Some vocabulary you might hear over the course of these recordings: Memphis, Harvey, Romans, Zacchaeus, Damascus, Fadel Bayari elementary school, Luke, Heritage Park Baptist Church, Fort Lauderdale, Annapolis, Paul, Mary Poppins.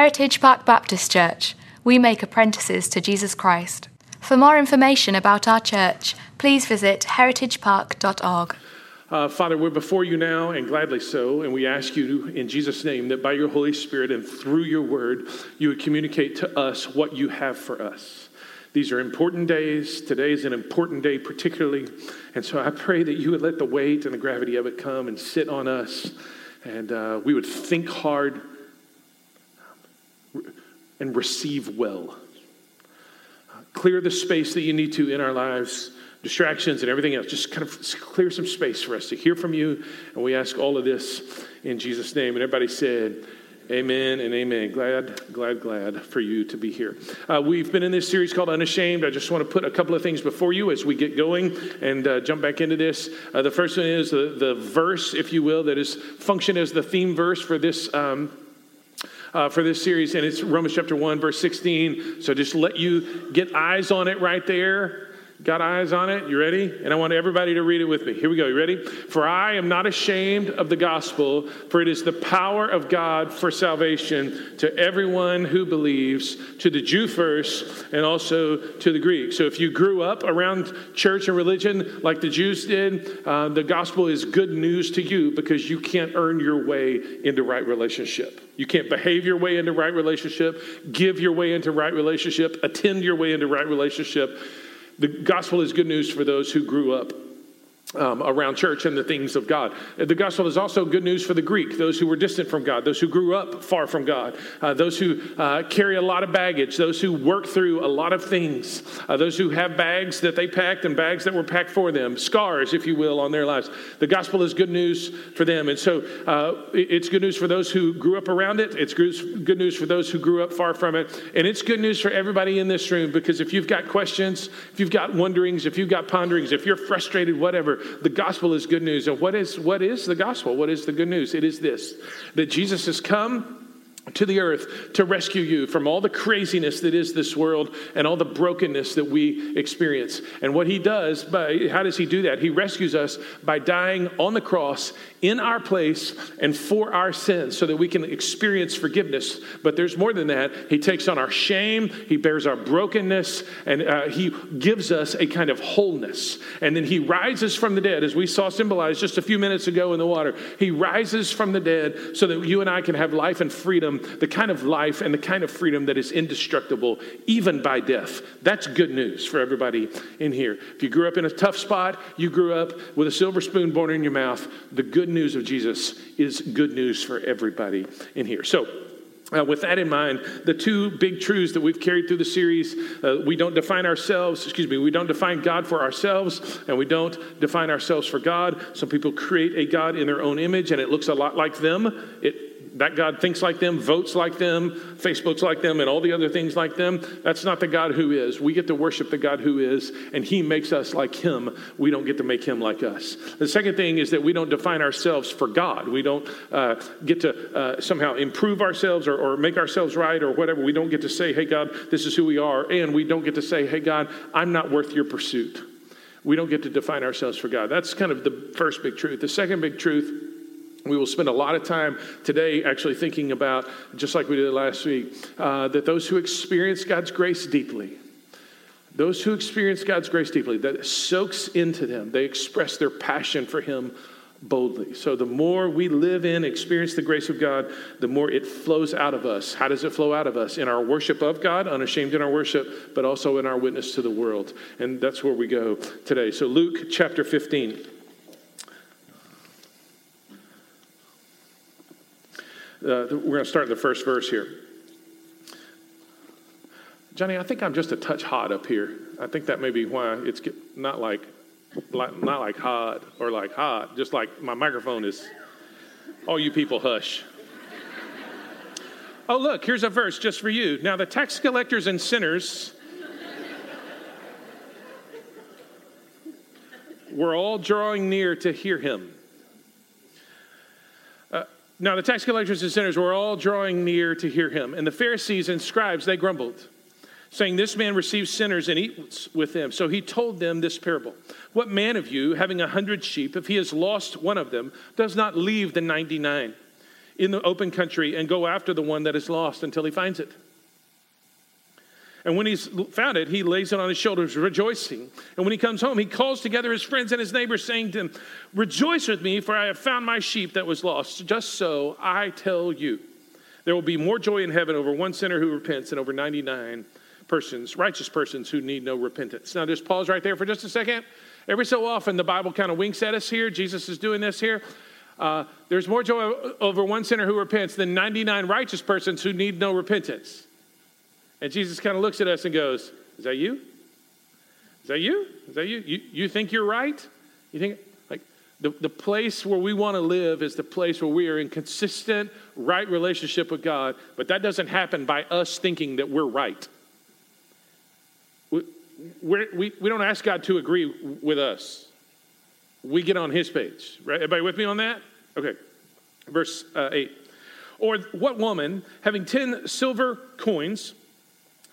Heritage Park Baptist Church. We make apprentices to Jesus Christ. For more information about our church, please visit heritagepark.org. Father, we're before you now, and gladly so, and we ask you in Jesus' name that by your Holy Spirit and through your word, you would communicate to us what you have for us. These are important days. Today is an important day particularly, and so I pray that you would let the weight and the gravity of it come and sit on us, and we would think hard and receive well. Clear the space that you need to in our lives, distractions and everything else. Just kind of clear some space for us to hear from you. And we ask all of this in Jesus' name. And everybody said, amen and amen. Glad for you to be here. We've been in this series called Unashamed. I just want to put a couple of things before you as we get going and jump back into this. The first one is the verse, if you will, that is function as the theme verse for this series, and it's Romans chapter 1, verse 16. So just let you get eyes on it right there. Got eyes on it? You ready? And I want everybody to read it with me. Here we go. You ready? For I am not ashamed of the gospel, for it is the power of God for salvation to everyone who believes, to the Jew first, and also to the Greek. So if you grew up around church and religion like the Jews did, the gospel is good news to you because you can't earn your way into right relationship. You can't behave your way into right relationship, give your way into right relationship, attend your way into right relationship. The gospel is good news for those who grew up around church and the things of God. The gospel is also good news for the Greek, those who were distant from God, those who grew up far from God, those who carry a lot of baggage, those who work through a lot of things, those who have bags that they packed and bags that were packed for them, scars, if you will, on their lives. The gospel is good news for them. And so it's good news for those who grew up around it. It's good news for those who grew up far from it. And it's good news for everybody in this room, because if you've got questions, if you've got wonderings, if you've got ponderings, if you're frustrated, whatever, the gospel is good news. And what is the gospel? What is the good news? It is this, that Jesus has come to the earth to rescue you from all the craziness that is this world and all the brokenness that we experience. And what he does, how does he do that? He rescues us by dying on the cross in our place and for our sins so that we can experience forgiveness. But there's more than that. He takes on our shame. He bears our brokenness, and he gives us a kind of wholeness. And then he rises from the dead, as we saw symbolized just a few minutes ago in the water. He rises from the dead so that you and I can have life and freedom, the kind of life and the kind of freedom that is indestructible, even by death. That's good news for everybody in here. If you grew up in a tough spot, you grew up with a silver spoon born in your mouth, the good news of Jesus is good news for everybody in here. So, with that in mind, the two big truths that we've carried through the series, we don't define God for ourselves, and we don't define ourselves for God. Some people create a God in their own image, and it looks a lot like them. That God thinks like them, votes like them, Facebook's like them, and all the other things like them. That's not the God who is. We get to worship the God who is, and he makes us like him. We don't get to make him like us. The second thing is that we don't define ourselves for God. We don't get to somehow improve ourselves or make ourselves right or whatever. We don't get to say, hey, God, this is who we are. And we don't get to say, hey, God, I'm not worth your pursuit. We don't get to define ourselves for God. That's kind of the first big truth. The second big truth, we will spend a lot of time today actually thinking about, just like we did last week, that those who experience God's grace deeply, that soaks into them, they express their passion for him boldly. So the more we live in, experience the grace of God, the more it flows out of us. How does it flow out of us? In our worship of God, unashamed in our worship, but also in our witness to the world. And that's where we go today. So Luke chapter 15. We're going to start in the first verse here. Johnny, I think I'm just a touch hot up here. I think that may be why it's not like hot or like hot, just like my microphone is. All you people hush. Oh, look, here's a verse just for you. Now the tax collectors and sinners were all drawing near to hear him. Now the tax collectors and sinners were all drawing near to hear him. And the Pharisees and scribes, they grumbled, saying, this man receives sinners and eats with them. So he told them this parable. What man of you, having 100 sheep, if he has lost one of them, does not leave the 99? in the open country and go after the one that is lost until he finds it. And when he's found it, he lays it on his shoulders, rejoicing. And when he comes home, he calls together his friends and his neighbors, saying to them, "Rejoice with me, for I have found my sheep that was lost." Just so, I tell you, there will be more joy in heaven over one sinner who repents than over 99 persons, righteous persons who need no repentance. Now, just pause right there for just a second. Every so often, the Bible kind of winks at us here. Jesus is doing this here. There's more joy over one sinner who repents than 99 righteous persons who need no repentance. And Jesus kind of looks at us and goes, "Is that you? Is that you? Is that you? You think you're right? You think like the place where we want to live is the place where we are in consistent, right relationship with God, but that doesn't happen by us thinking that we're right. We don't ask God to agree with us. We get on his page, right? Everybody with me on that? Okay, verse 8. Or what woman, having 10 silver coins,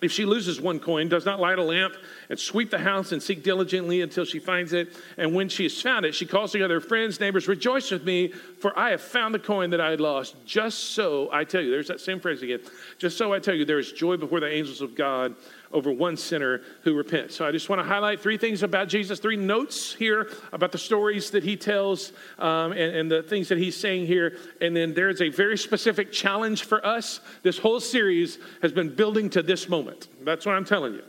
if she loses one coin, does not light a lamp and sweep the house and seek diligently until she finds it? And when she has found it, she calls together her friends, neighbors, "Rejoice with me, for I have found the coin that I had lost." Just so, I tell you, there's that same phrase again. Just so, I tell you, there is joy before the angels of God over one sinner who repents. So I just want to highlight three things about Jesus, three notes here about the stories that he tells and the things that he's saying here. And then there is a very specific challenge for us. This whole series has been building to this moment. That's what I'm telling you.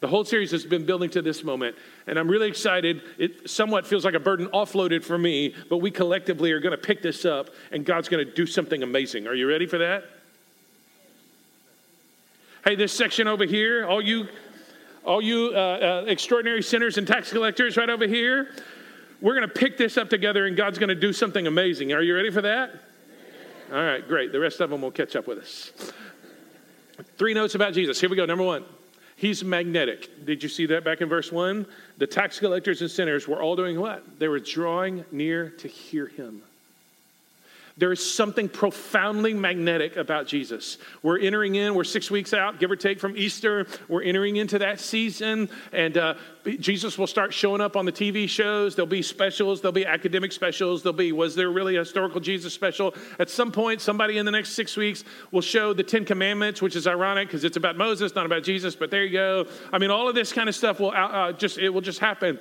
The whole series has been building to this moment. And I'm really excited. It somewhat feels like a burden offloaded for me, but we collectively are going to pick this up and God's going to do something amazing. Are you ready for that? Hey, this section over here, all you extraordinary sinners and tax collectors right over here, we're going to pick this up together and God's going to do something amazing. Are you ready for that? Yeah. All right, great. The rest of them will catch up with us. Three notes about Jesus. Here we go. Number one, he's magnetic. Did you see that back in verse 1? The tax collectors and sinners were all doing what? They were drawing near to hear him. There is something profoundly magnetic about Jesus. We're entering in, we're 6 weeks out, give or take, from Easter. We're entering into that season, and Jesus will start showing up on the TV shows. There'll be specials, there'll be academic specials, there'll be, was there really a historical Jesus special? At some point, somebody in the next 6 weeks will show the Ten Commandments, which is ironic because it's about Moses, not about Jesus, but there you go. I mean, all of this kind of stuff will just happen.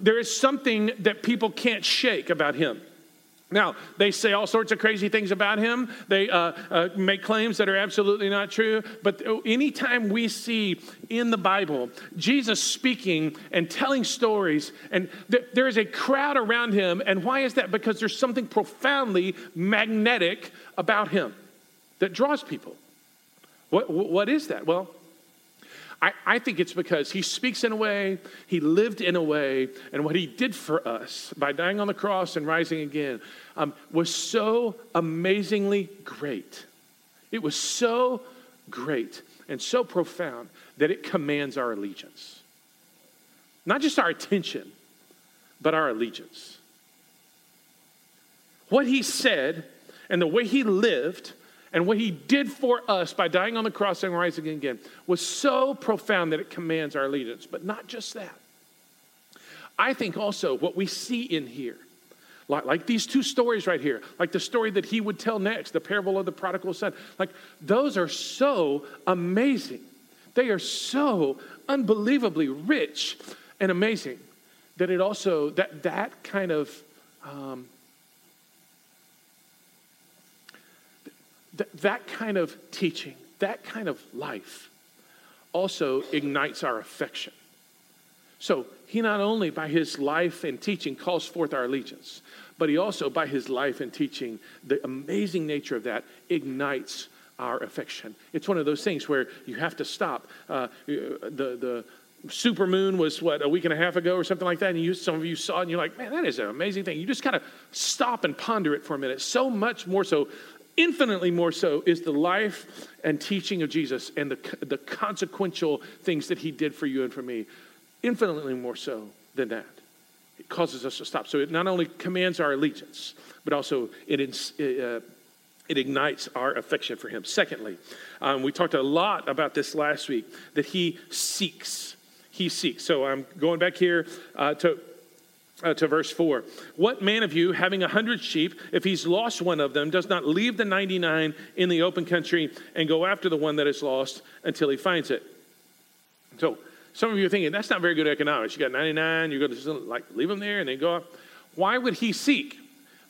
There is something that people can't shake about him. Now, they say all sorts of crazy things about him. They make claims that are absolutely not true. But anytime we see in the Bible Jesus speaking and telling stories, and there is a crowd around him. And why is that? Because there's something profoundly magnetic about him that draws people. What is that? Well, I think it's because he speaks in a way, he lived in a way, and what he did for us by dying on the cross and rising again was so amazingly great. It was so great and so profound that it commands our allegiance. Not just our attention, but our allegiance. What he said and the way he lived and what he did for us by dying on the cross and rising again was so profound that it commands our allegiance. But not just that. I think also what we see in here, like these two stories right here, like the story that he would tell next, the parable of the prodigal son, like those are so amazing. They are so unbelievably rich and amazing that it also, that kind of... that kind of teaching, that kind of life also ignites our affection. So he not only by his life and teaching calls forth our allegiance, but he also by his life and teaching, the amazing nature of that ignites our affection. It's one of those things where you have to stop. The supermoon was, a week and a half ago or something like that, and some of you saw it, and you're like, man, that is an amazing thing. You just kind of stop and ponder it for a minute. So much more so, infinitely more so, is the life and teaching of Jesus and the consequential things that he did for you and for me. Infinitely more so than that. It causes us to stop. So it not only commands our allegiance, but also it ignites our affection for him. Secondly, we talked a lot about this last week, that he seeks. So I'm going back here to to verse 4. What man of you, having 100 sheep, if he's lost one of them, does not leave the 99 in the open country and go after the one that is lost until he finds it? So some of you are thinking, that's not very good economics. You got 99, you're going to like leave them there and then go off. Why would he seek?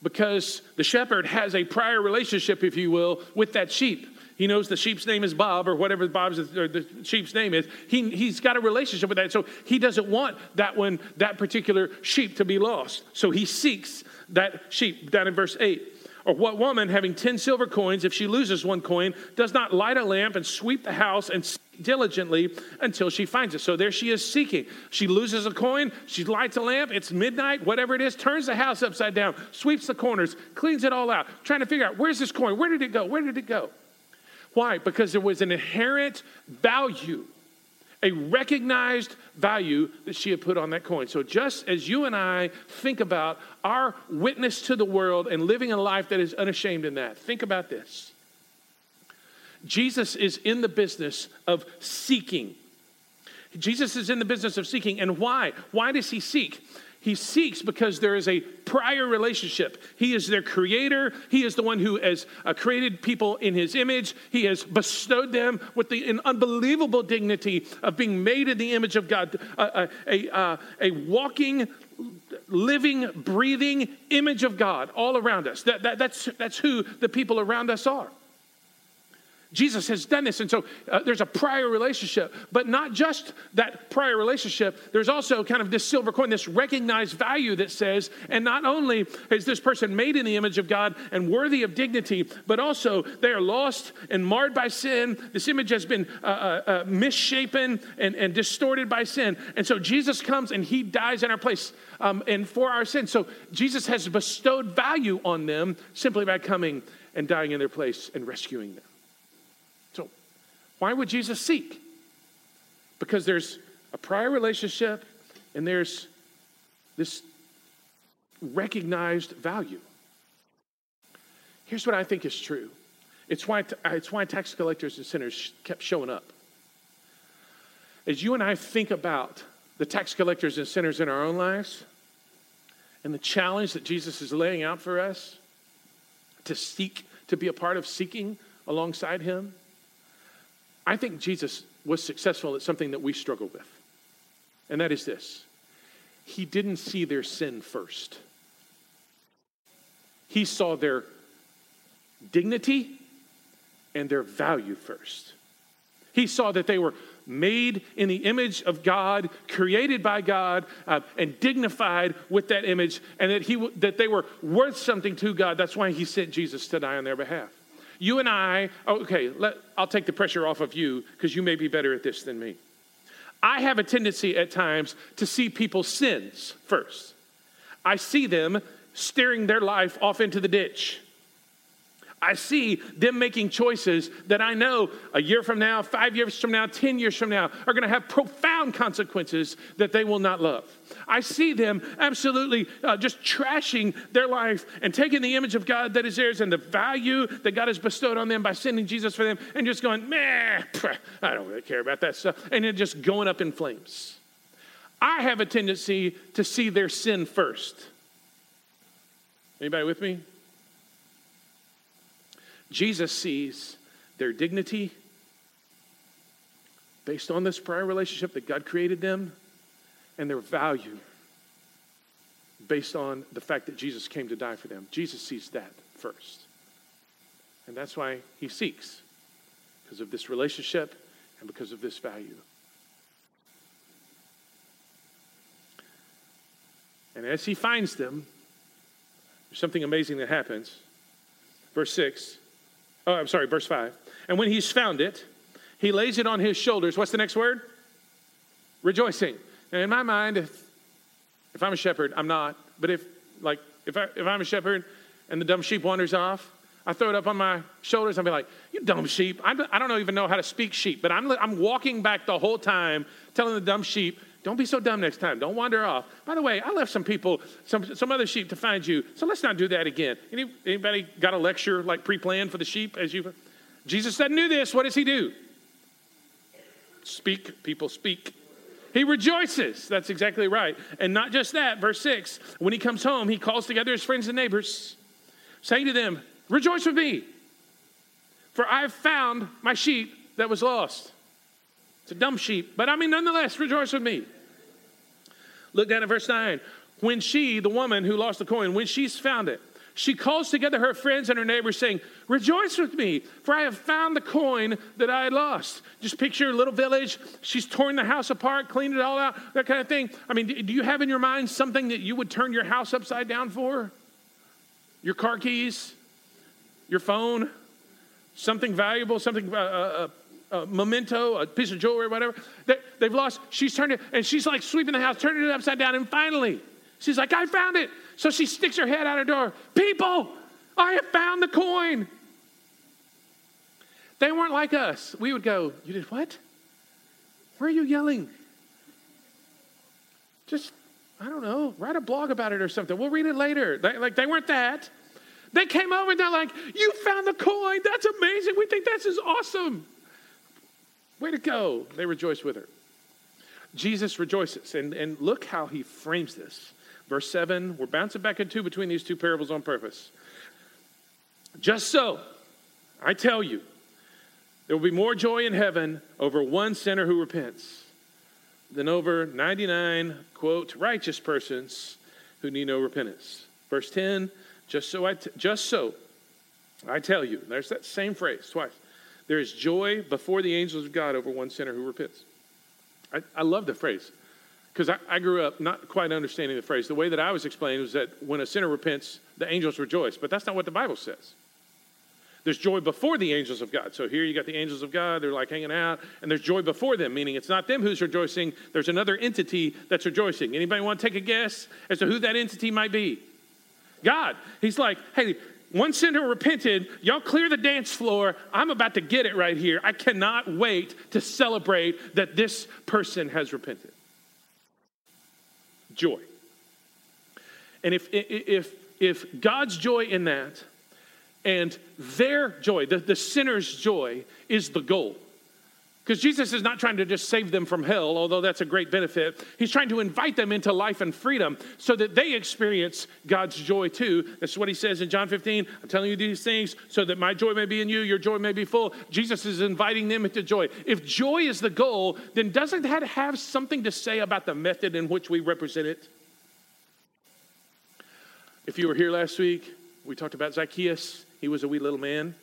Because the shepherd has a prior relationship, if you will, with that sheep. He knows the sheep's name is Bob or whatever Bob's or the sheep's name is. He's got a relationship with that. So he doesn't want that one, that particular sheep to be lost. So he seeks that sheep down in verse 8. Or what woman having 10 silver coins, if she loses one coin, does not light a lamp and sweep the house and seek diligently until she finds it? So there she is seeking. She loses a coin. She lights a lamp. It's midnight, whatever it is, turns the house upside down, sweeps the corners, cleans it all out, trying to figure out, where's this coin? Where did it go? Where did it go? Why? Because there was an inherent value, a recognized value that she had put on that coin. So just as you and I think about our witness to the world and living a life that is unashamed in that, think about this. Jesus is in the business of seeking. Jesus is in the business of seeking. And why? Why does he seek? He seeks because there is a prior relationship. He is their creator. He is the one who has created people in his image. He has bestowed them with an unbelievable dignity of being made in the image of God, a walking, living, breathing image of God all around us. That's who the people around us are. Jesus has done this, and so there's a prior relationship. But not just that prior relationship, there's also kind of this silver coin, this recognized value that says, and not only is this person made in the image of God and worthy of dignity, but also they are lost and marred by sin. This image has been misshapen and distorted by sin. And so Jesus comes and he dies in our place and for our sins. So Jesus has bestowed value on them simply by coming and dying in their place and rescuing them. Why would Jesus seek? Because there's a prior relationship and there's this recognized value. Here's what I think is true. It's why tax collectors and sinners kept showing up. As you and I think about the tax collectors and sinners in our own lives and the challenge that Jesus is laying out for us to seek, to be a part of seeking alongside him, I think Jesus was successful at something that we struggle with, and that is this. He didn't see their sin first. He saw their dignity and their value first. He saw that they were made in the image of God, created by God, and dignified with that image, and that that they were worth something to God. That's why he sent Jesus to die on their behalf. You and I, I'll take the pressure off of you because you may be better at this than me. I have a tendency at times to see people's sins first. I see them steering their life off into the ditch. I see them making choices that I know a year from now, 5 years from now, 10 years from now are going to have profound consequences that they will not love. I see them absolutely just trashing their life and taking the image of God that is theirs and the value that God has bestowed on them by sending Jesus for them and just going, meh, I don't really care about that stuff, and then just going up in flames. I have a tendency to see their sin first. Anybody with me? Jesus sees their dignity based on this prior relationship that God created them and their value based on the fact that Jesus came to die for them. Jesus sees that first. And that's why he seeks, because of this relationship and because of this value. And as he finds them, there's something amazing that happens. Verse 5. And when he's found it, he lays it on his shoulders. What's the next word? Rejoicing. And in my mind, if I'm a shepherd, I'm not. But if I'm a shepherd and the dumb sheep wanders off, I throw it up on my shoulders. I'll be like, you dumb sheep. I don't even know how to speak sheep. But I'm walking back the whole time telling the dumb sheep, don't be so dumb next time. Don't wander off. By the way, I left some people, some other sheep to find you. So let's not do that again. Anybody got a lecture like pre-planned for the sheep? Jesus doesn't do this. What does he do? People speak. He rejoices. That's exactly right. And not just that, verse 6, when he comes home, he calls together his friends and neighbors, saying to them, rejoice with me, for I have found my sheep that was lost. It's a dumb sheep, but I mean, nonetheless, rejoice with me. Look down at verse 9. When she, the woman who lost the coin, when she's found it, she calls together her friends and her neighbors saying, rejoice with me, for I have found the coin that I had lost. Just picture a little village. She's torn the house apart, cleaned it all out, that kind of thing. I mean, do you have in your mind something that you would turn your house upside down for? Your car keys? Your phone? Something valuable? Something, a memento? A piece of jewelry, whatever? They've lost. She's turned it, and she's like sweeping the house, turning it upside down, and finally, she's like, I found it. So she sticks her head out her door. People, I have found the coin. They weren't like us. We would go, you did what? Where are you yelling? Just, I don't know, write a blog about it or something. We'll read it later. They weren't that. They came over and they're like, you found the coin. That's amazing. We think this is awesome. Way to go. They rejoiced with her. Jesus rejoices. And look how he frames this. Verse 7, we're bouncing back and between these two parables on purpose. Just so, I tell you, there will be more joy in heaven over one sinner who repents than over 99, quote, righteous persons who need no repentance. Verse 10, just so, I tell you. There's that same phrase twice. There is joy before the angels of God over one sinner who repents. I love the phrase because I grew up not quite understanding the phrase. The way that I was explained was that when a sinner repents, the angels rejoice. But that's not what the Bible says. There's joy before the angels of God. So here you got the angels of God. They're like hanging out. And there's joy before them, meaning it's not them who's rejoicing. There's another entity that's rejoicing. Anybody want to take a guess as to who that entity might be? God. He's like, hey, one sinner repented. Y'all clear the dance floor. I'm about to get it right here. I cannot wait to celebrate that this person has repented. Joy. And if God's joy in that and their joy, the sinner's joy, is the goal. Because Jesus is not trying to just save them from hell, although that's a great benefit. He's trying to invite them into life and freedom so that they experience God's joy too. That's what he says in John 15. I'm telling you these things so that my joy may be in you, your joy may be full. Jesus is inviting them into joy. If joy is the goal, then doesn't that have something to say about the method in which we represent it? If you were here last week, we talked about Zacchaeus. He was a wee little man.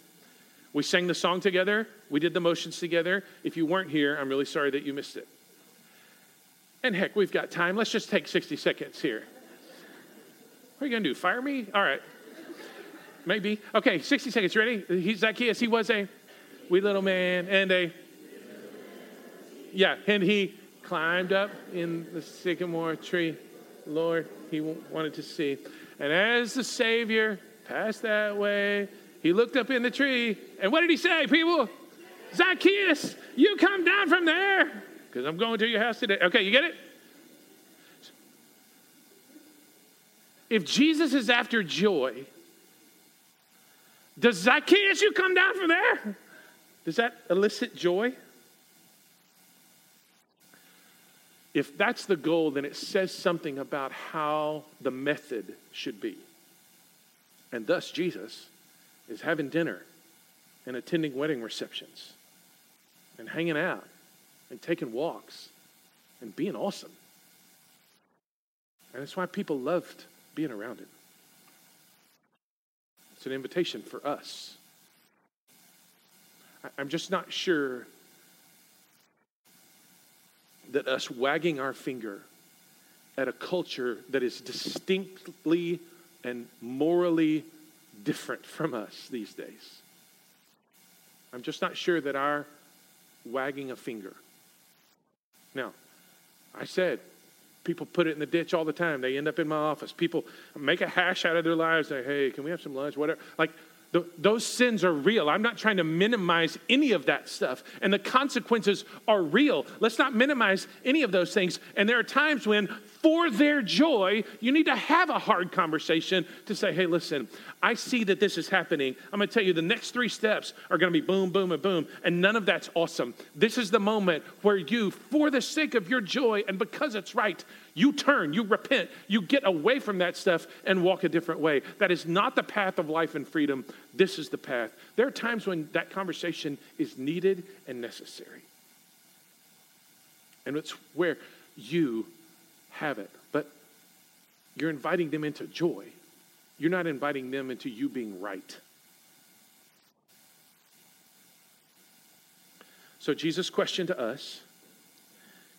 We sang the song together. We did the motions together. If you weren't here, I'm really sorry that you missed it. And heck, we've got time. Let's just take 60 seconds here. What are you going to do, fire me? All right. Maybe. Okay, 60 seconds. You ready? He's Zacchaeus. He was a wee little man and a... Yeah, and he climbed up in the sycamore tree. Lord, he wanted to see. And as the Savior passed that way... He looked up in the tree, and what did he say, people? Zacchaeus, you come down from there, because I'm going to your house today. Okay, you get it? If Jesus is after joy, does Zacchaeus, you come down from there? Does that elicit joy? If that's the goal, then it says something about how the method should be. And thus, Jesus is having dinner and attending wedding receptions and hanging out and taking walks and being awesome. And that's why people loved being around him. It's an invitation for us. I'm just not sure that us wagging our finger at a culture that is distinctly and morally different from us these days. I'm just not sure that our wagging a finger. Now, I said, people put it in the ditch all the time. They end up in my office. People make a hash out of their lives. Like, hey, can we have some lunch? Whatever. Like, those sins are real. I'm not trying to minimize any of that stuff. And the consequences are real. Let's not minimize any of those things. And there are times when for their joy, you need to have a hard conversation to say, hey, listen, I see that this is happening. I'm going to tell you the next three steps are going to be boom, boom, and boom, and none of that's awesome. This is the moment where you, for the sake of your joy and because it's right, you turn, you repent, you get away from that stuff and walk a different way. That is not the path of life and freedom. This is the path. There are times when that conversation is needed and necessary. And it's where you have it. But you're inviting them into joy. You're not inviting them into you being right. So Jesus' question to us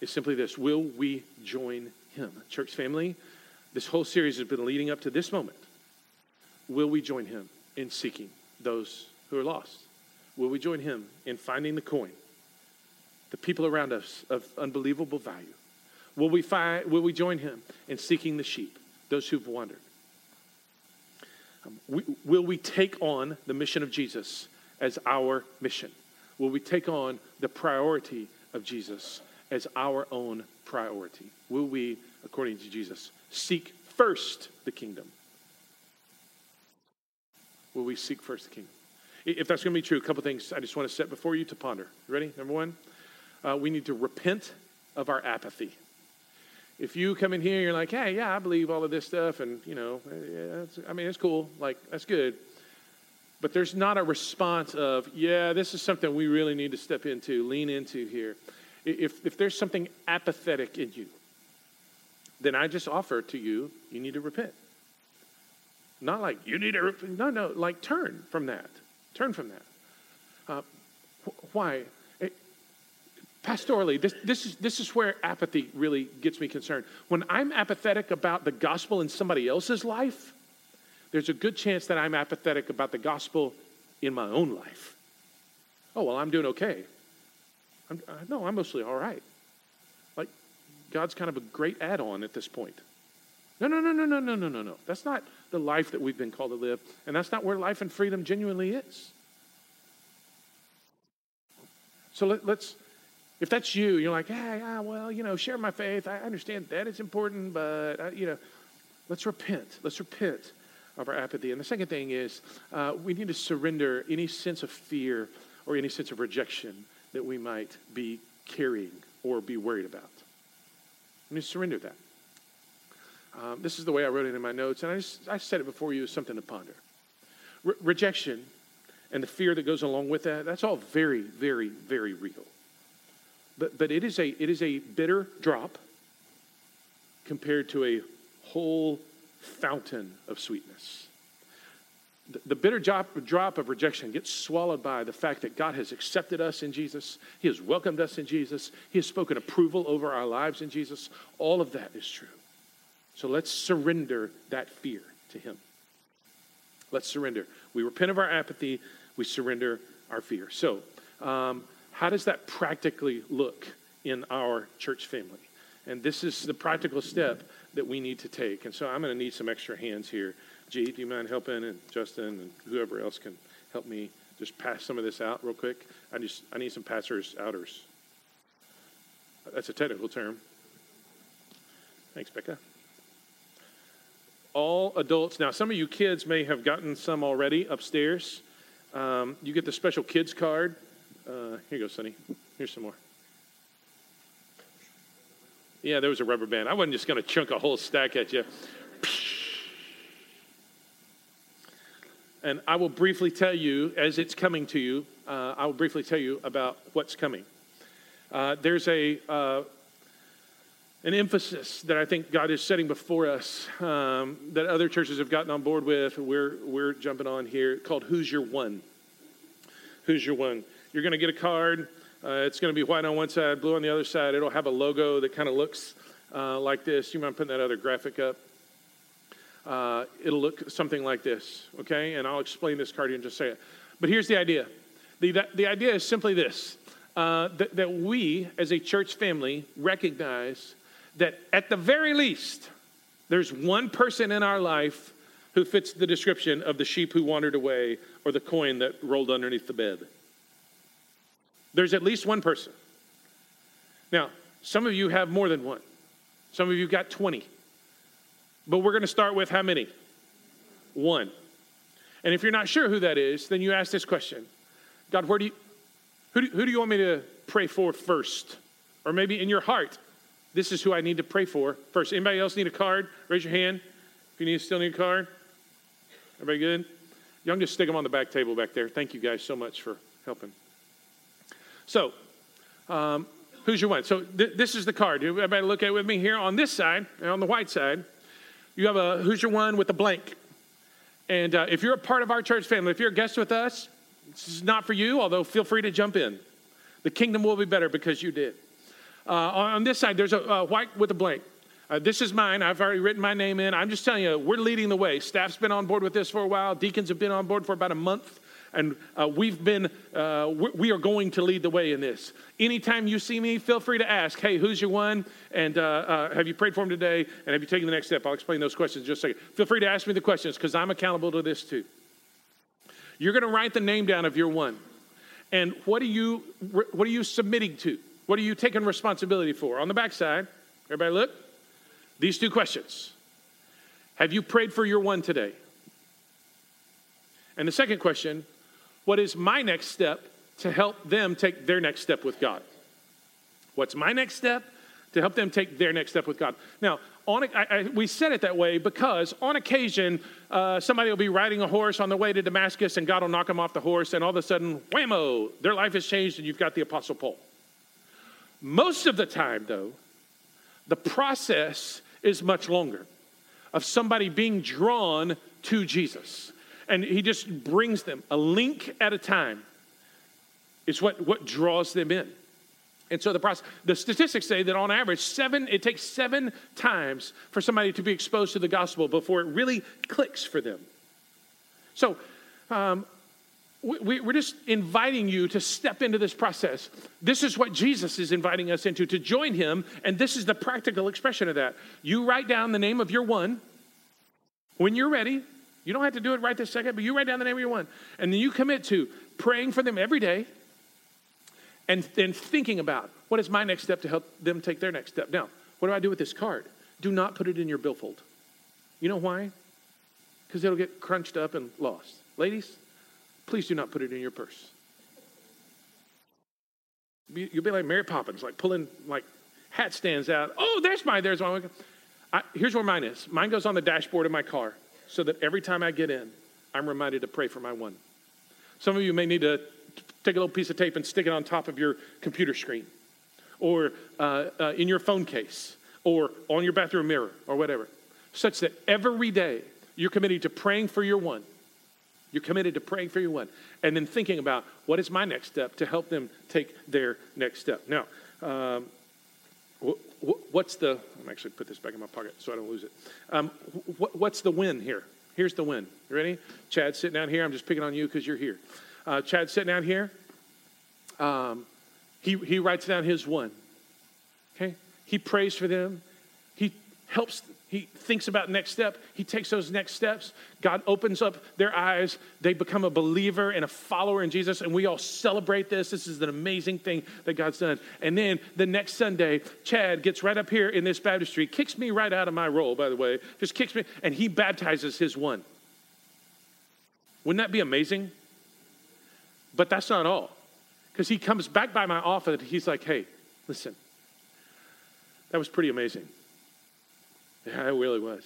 is simply this: will we join him? Church family, this whole series has been leading up to this moment. Will we join him in seeking those who are lost? Will we join him in finding the coin, the people around us of unbelievable value? Will we join him in seeking the sheep, those who've wandered? Will we take on the mission of Jesus as our mission? Will we take on the priority of Jesus as our own priority? Will we, according to Jesus, seek first the kingdom? Will we seek first the kingdom? If that's going to be true, a couple things I just want to set before you to ponder. Ready? Number one, we need to repent of our apathy. If you come in here, you're like, hey, yeah, I believe all of this stuff, and, you know, yeah, I mean, it's cool. Like, that's good. But there's not a response of, yeah, this is something we really need to step into, lean into here. If there's something apathetic in you, then I just offer to you, you need to repent. Not like, you need to repent. No, like, turn from that. Turn from that. Why? Pastorally, this is where apathy really gets me concerned. When I'm apathetic about the gospel in somebody else's life, there's a good chance that I'm apathetic about the gospel in my own life. Oh, well, I'm doing okay. I'm mostly all right. Like, God's kind of a great add-on at this point. No. That's not the life that we've been called to live, and that's not where life and freedom genuinely is. So let's... If that's you, you're like, hey, well, you know, share my faith. I understand that it's important, but, you know, let's repent. Let's repent of our apathy. And the second thing is we need to surrender any sense of fear or any sense of rejection that we might be carrying or be worried about. We need to surrender that. This is the way I wrote it in my notes, and I said it before you as something to ponder. Rejection and the fear that goes along with that, that's all very, very, very real. But it is a bitter drop compared to a whole fountain of sweetness. The bitter drop of rejection gets swallowed by the fact that God has accepted us in Jesus. He has welcomed us in Jesus. He has spoken approval over our lives in Jesus. All of that is true. So let's surrender that fear to him. Let's surrender. We repent of our apathy. We surrender our fear. So, how does that practically look in our church family? And this is the practical step that we need to take. And so I'm going to need some extra hands here. G, do you mind helping? And Justin and whoever else can help me just pass some of this out real quick. I need some passers, outers. That's a technical term. Thanks, Becca. All adults. Now, some of you kids may have gotten some already upstairs. You get the special kids card. Here you go, Sonny. Here's some more. Yeah, there was a rubber band. I wasn't just going to chunk a whole stack at you. And I will briefly tell you, as it's coming to you, I will briefly tell you about what's coming. There's an emphasis that I think God is setting before us that other churches have gotten on board with. We're jumping on here, called Who's Your One? Who's Your One? You're going to get a card. It's going to be white on one side, blue on the other side. It'll have a logo that kind of looks like this. You mind putting that other graphic up? It'll look something like this, okay? And I'll explain this card here in just a second. But here's the idea. The idea is simply this, that we as a church family recognize that at the very least, there's one person in our life who fits the description of the sheep who wandered away or the coin that rolled underneath the bed. There's at least one person. Now, some of you have more than one. Some of you got 20. But we're going to start with how many? One. And if you're not sure who that is, then you ask this question. God, who do you want me to pray for first? Or maybe in your heart, this is who I need to pray for first. Anybody else need a card? Raise your hand. If you still need a card. Everybody good? Y'all can just stick them on the back table back there. Thank you guys so much for helping. So, who's your one? So this is the card. Everybody look at it with me here on this side and on the white side. You have a who's your one with a blank. And if you're a part of our church family, if you're a guest with us, this is not for you, although feel free to jump in. The kingdom will be better because you did. On this side, there's a white with a blank. This is mine. I've already written my name in. I'm just telling you, we're leading the way. Staff's been on board with this for a while. Deacons have been on board for about a month. And we are going to lead the way in this. Anytime you see me, feel free to ask, hey, who's your one? And have you prayed for him today? And have you taken the next step? I'll explain those questions in just a second. Feel free to ask me the questions because I'm accountable to this too. You're going to write the name down of your one. And what are you submitting to? What are you taking responsibility for? On the backside, everybody look. These two questions. Have you prayed for your one today? And the second question, what is my next step to help them take their next step with God? What's my next step to help them take their next step with God? Now, we said it that way because on occasion, somebody will be riding a horse on the way to Damascus and God will knock them off the horse and all of a sudden, whammo, their life has changed and you've got the Apostle Paul. Most of the time, though, the process is much longer of somebody being drawn to Jesus. And he just brings them a link at a time. It's what draws them in. And so the statistics say that on average, it takes seven times for somebody to be exposed to the gospel before it really clicks for them. So we're just inviting you to step into this process. This is what Jesus is inviting us into, to join him. And this is the practical expression of that. You write down the name of your one when you're ready. You don't have to do it right this second, but you write down the name of your one. And then you commit to praying for them every day and then thinking about what is my next step to help them take their next step. Now, what do I do with this card? Do not put it in your billfold. You know why? Because it'll get crunched up and lost. Ladies, please do not put it in your purse. You'll be like Mary Poppins, like pulling like hat stands out. Oh, there's mine. Here's where mine is. Mine goes on the dashboard of my car, so that every time I get in, I'm reminded to pray for my one. Some of you may need to take a little piece of tape and stick it on top of your computer screen or in your phone case or on your bathroom mirror or whatever, such that every day you're committed to praying for your one. You're committed to praying for your one and then thinking about what is my next step to help them take their next step. Now, I'm actually put this back in my pocket so I don't lose it. What's the win here? Here's the win. You ready? Chad's sitting down here. I'm just picking on you because you're here. Chad's sitting down here. He writes down his one. Okay? He prays for them. He helps. He thinks about next step. He takes those next steps. God opens up their eyes. They become a believer and a follower in Jesus. And we all celebrate this. This is an amazing thing that God's done. And then the next Sunday, Chad gets right up here in this baptistry, kicks me right out of my role, by the way, just kicks me, and he baptizes his one. Wouldn't that be amazing? But that's not all. Because he comes back by my office. He's like, hey, listen, that was pretty amazing. Yeah, it really was.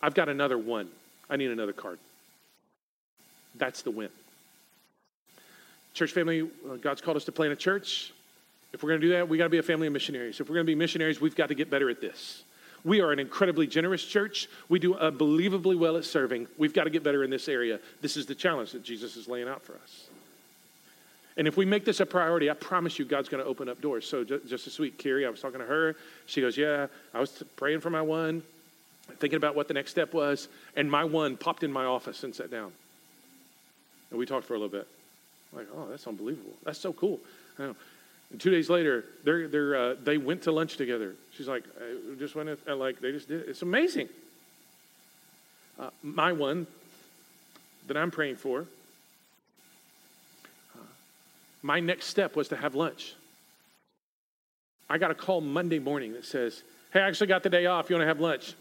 I've got another one. I need another card. That's the win. Church family, God's called us to plant a church. If we're going to do that, we got to be a family of missionaries. If we're going to be missionaries, we've got to get better at this. We are an incredibly generous church. We do unbelievably well at serving. We've got to get better in this area. This is the challenge that Jesus is laying out for us. And if we make this a priority, I promise you God's going to open up doors. So just this week, Carrie, I was talking to her. She goes, yeah, I was praying for my one, thinking about what the next step was. And my one popped in my office and sat down. And we talked for a little bit. I'm like, oh, that's unbelievable. That's so cool. I know. And 2 days later, they went to lunch together. She's like, I just went to, like, they just did it. It's amazing. My one that I'm praying for, my next step was to have lunch. I got a call Monday morning that says, Hey, I actually got the day off. You want to have lunch?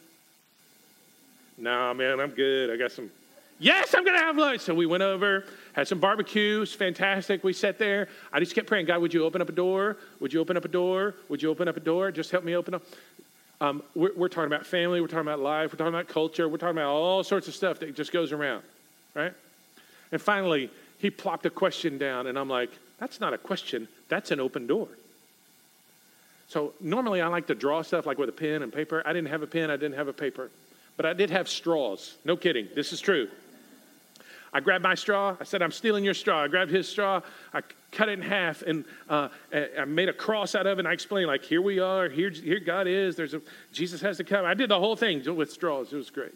Nah, man, I'm good. I got some. Yes, I'm going to have lunch. So we went over, had some barbecue. It's fantastic. We sat there. I just kept praying, God, would you open up a door? Would you open up a door? Would you open up a door? Just help me open up. We're talking about family. We're talking about life. We're talking about culture. We're talking about all sorts of stuff that just goes around, right? And finally, he plopped a question down, and I'm like, that's not a question. That's an open door. So normally I like to draw stuff like with a pen and paper. I didn't have a pen. I didn't have a paper. But I did have straws. No kidding. This is true. I grabbed my straw. I said, I'm stealing your straw. I grabbed his straw. I cut it in half, and I made a cross out of it. And I explained, like, here we are. Here God is. Jesus has to come. I did the whole thing with straws. It was great.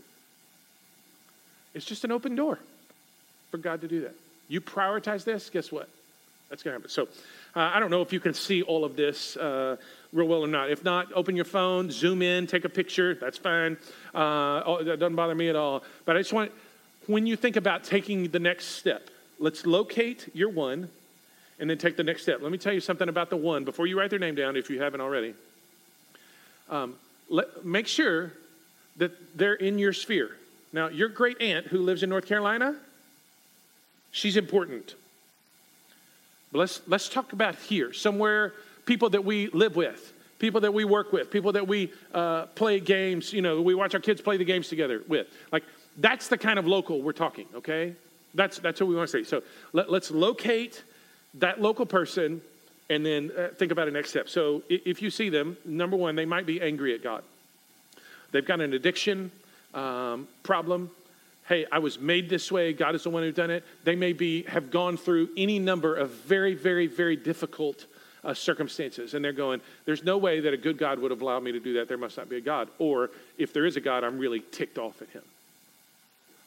It's just an open door for God to do that. You prioritize this, guess what? That's going to happen. So I don't know if you can see all of this real well or not. If not, open your phone, zoom in, take a picture. That's fine. That doesn't bother me at all. But I just want, when you think about taking the next step, let's locate your one and then take the next step. Let me tell you something about the one. Before you write their name down, if you haven't already, make sure that they're in your sphere. Now, your great aunt who lives in North Carolina, she's important. But let's talk about here, somewhere, people that we live with, people that we work with, people that we play games, we watch our kids play the games together with. Like, that's the kind of local we're talking, okay? That's what we want to say. So let's locate that local person and then think about a next step. So if you see them, number one, they might be angry at God. They've got an addiction problem. Hey, I was made this way. God is the one who done it. They may have gone through any number of very, very, very difficult circumstances. And they're going, there's no way that a good God would have allowed me to do that. There must not be a God. Or if there is a God, I'm really ticked off at him.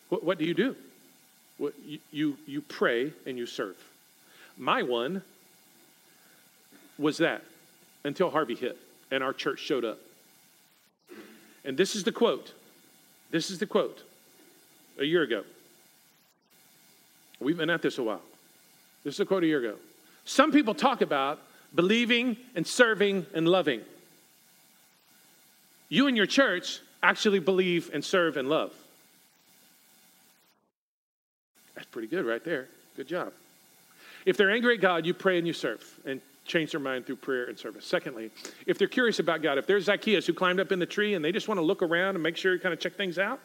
What do? What, you pray and you serve. My one was that until Harvey hit and our church showed up. And this is the quote. This is the quote. A year ago. We've been at this a while. This is a quote a year ago. Some people talk about believing and serving and loving. You and your church actually believe and serve and love. That's pretty good right there. Good job. If they're angry at God, you pray and you serve and change their mind through prayer and service. Secondly, if they're curious about God, if there's Zacchaeus who climbed up in the tree and they just want to look around and make sure, kind of check things out,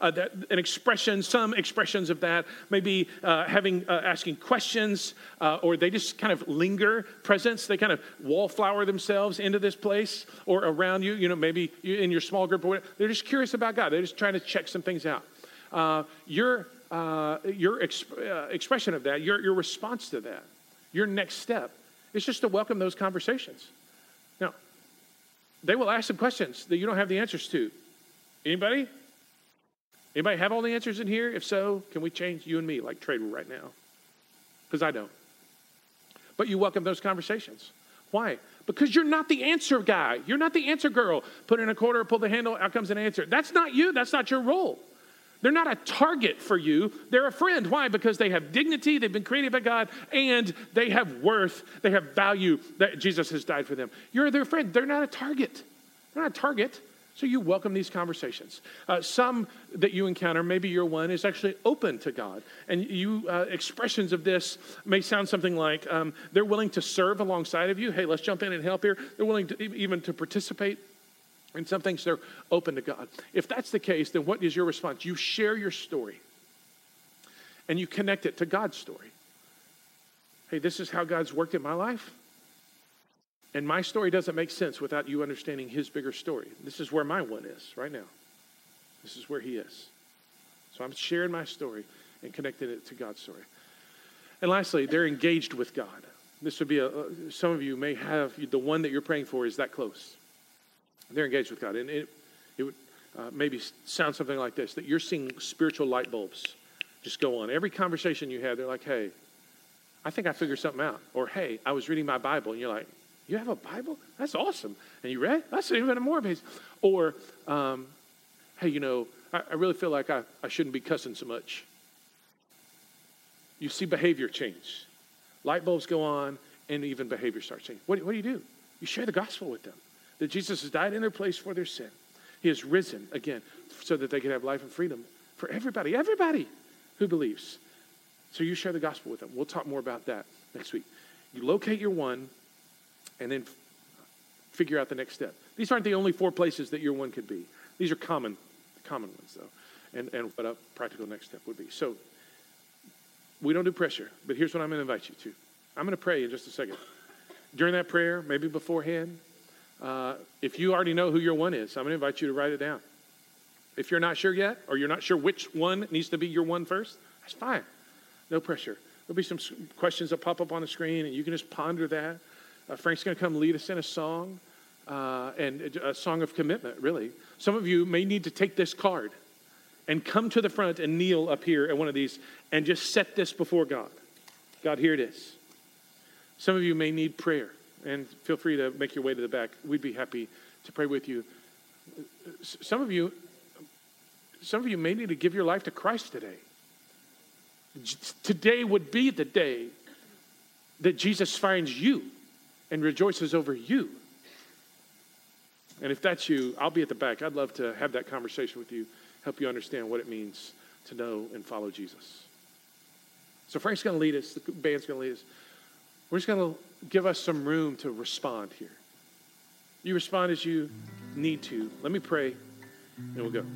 some expressions of that, maybe asking questions, or they just kind of linger presence. They kind of wallflower themselves into this place or around you, maybe in your small group or whatever. They're just curious about God. They're just trying to check some things out. Your expression of that, your response to that, your next step is just to welcome those conversations. Now, they will ask some questions that you don't have the answers to. Anybody? Anybody have all the answers in here? If so, can we change you and me like trade right now? Because I don't. But you welcome those conversations. Why? Because you're not the answer guy. You're not the answer girl. Put in a quarter, pull the handle, out comes an answer. That's not you. That's not your role. They're not a target for you. They're a friend. Why? Because they have dignity. They've been created by God. And they have worth. They have value that Jesus has died for them. You're their friend. They're not a target. They're not a target. So you welcome these conversations. Some that you encounter, maybe your one, is actually open to God. And expressions of this may sound something like they're willing to serve alongside of you. Hey, let's jump in and help here. They're willing to even to participate in some things. They're open to God. If that's the case, then what is your response? You share your story and you connect it to God's story. Hey, this is how God's worked in my life. And my story doesn't make sense without you understanding his bigger story. This is where my one is right now. This is where he is. So I'm sharing my story and connecting it to God's story. And lastly, they're engaged with God. This would be some of you may have the one that you're praying for is that close. They're engaged with God. And it would maybe sound something like this, that you're seeing spiritual light bulbs just go on. Every conversation you have, they're like, hey, I think I figured something out. Or, hey, I was reading my Bible. And you're like, you have a Bible? That's awesome. And you read? That's even more amazing. Or, hey, I really feel like I shouldn't be cussing so much. You see behavior change. Light bulbs go on, and even behavior starts changing. What do you do? You share the gospel with them. that Jesus has died in their place for their sin. He has risen again so that they could have life and freedom for everybody, everybody who believes. So you share the gospel with them. We'll talk more about that next week. You locate your one and then figure out the next step. These aren't the only four places that your one could be. These are common ones, though, and what a practical next step would be. So we don't do pressure, but here's what I'm going to invite you to. I'm going to pray in just a second. During that prayer, maybe beforehand, if you already know who your one is, I'm going to invite you to write it down. If you're not sure yet, or you're not sure which one needs to be your one first, that's fine. No pressure. There'll be some questions that pop up on the screen, and you can just ponder that. Frank's going to come lead us in a song, and a song of commitment, really. Some of you may need to take this card and come to the front and kneel up here at one of these and just set this before God. God, here it is. Some of you may need prayer, and feel free to make your way to the back. We'd be happy to pray with you. Some of you may need to give your life to Christ today. Today would be the day that Jesus finds you and rejoices over you. And if that's you, I'll be at the back. I'd love to have that conversation with you, help you understand what it means to know and follow Jesus. So Frank's going to lead us. The band's going to lead us. We're just going to give us some room to respond here. You respond as you need to. Let me pray, and we'll go.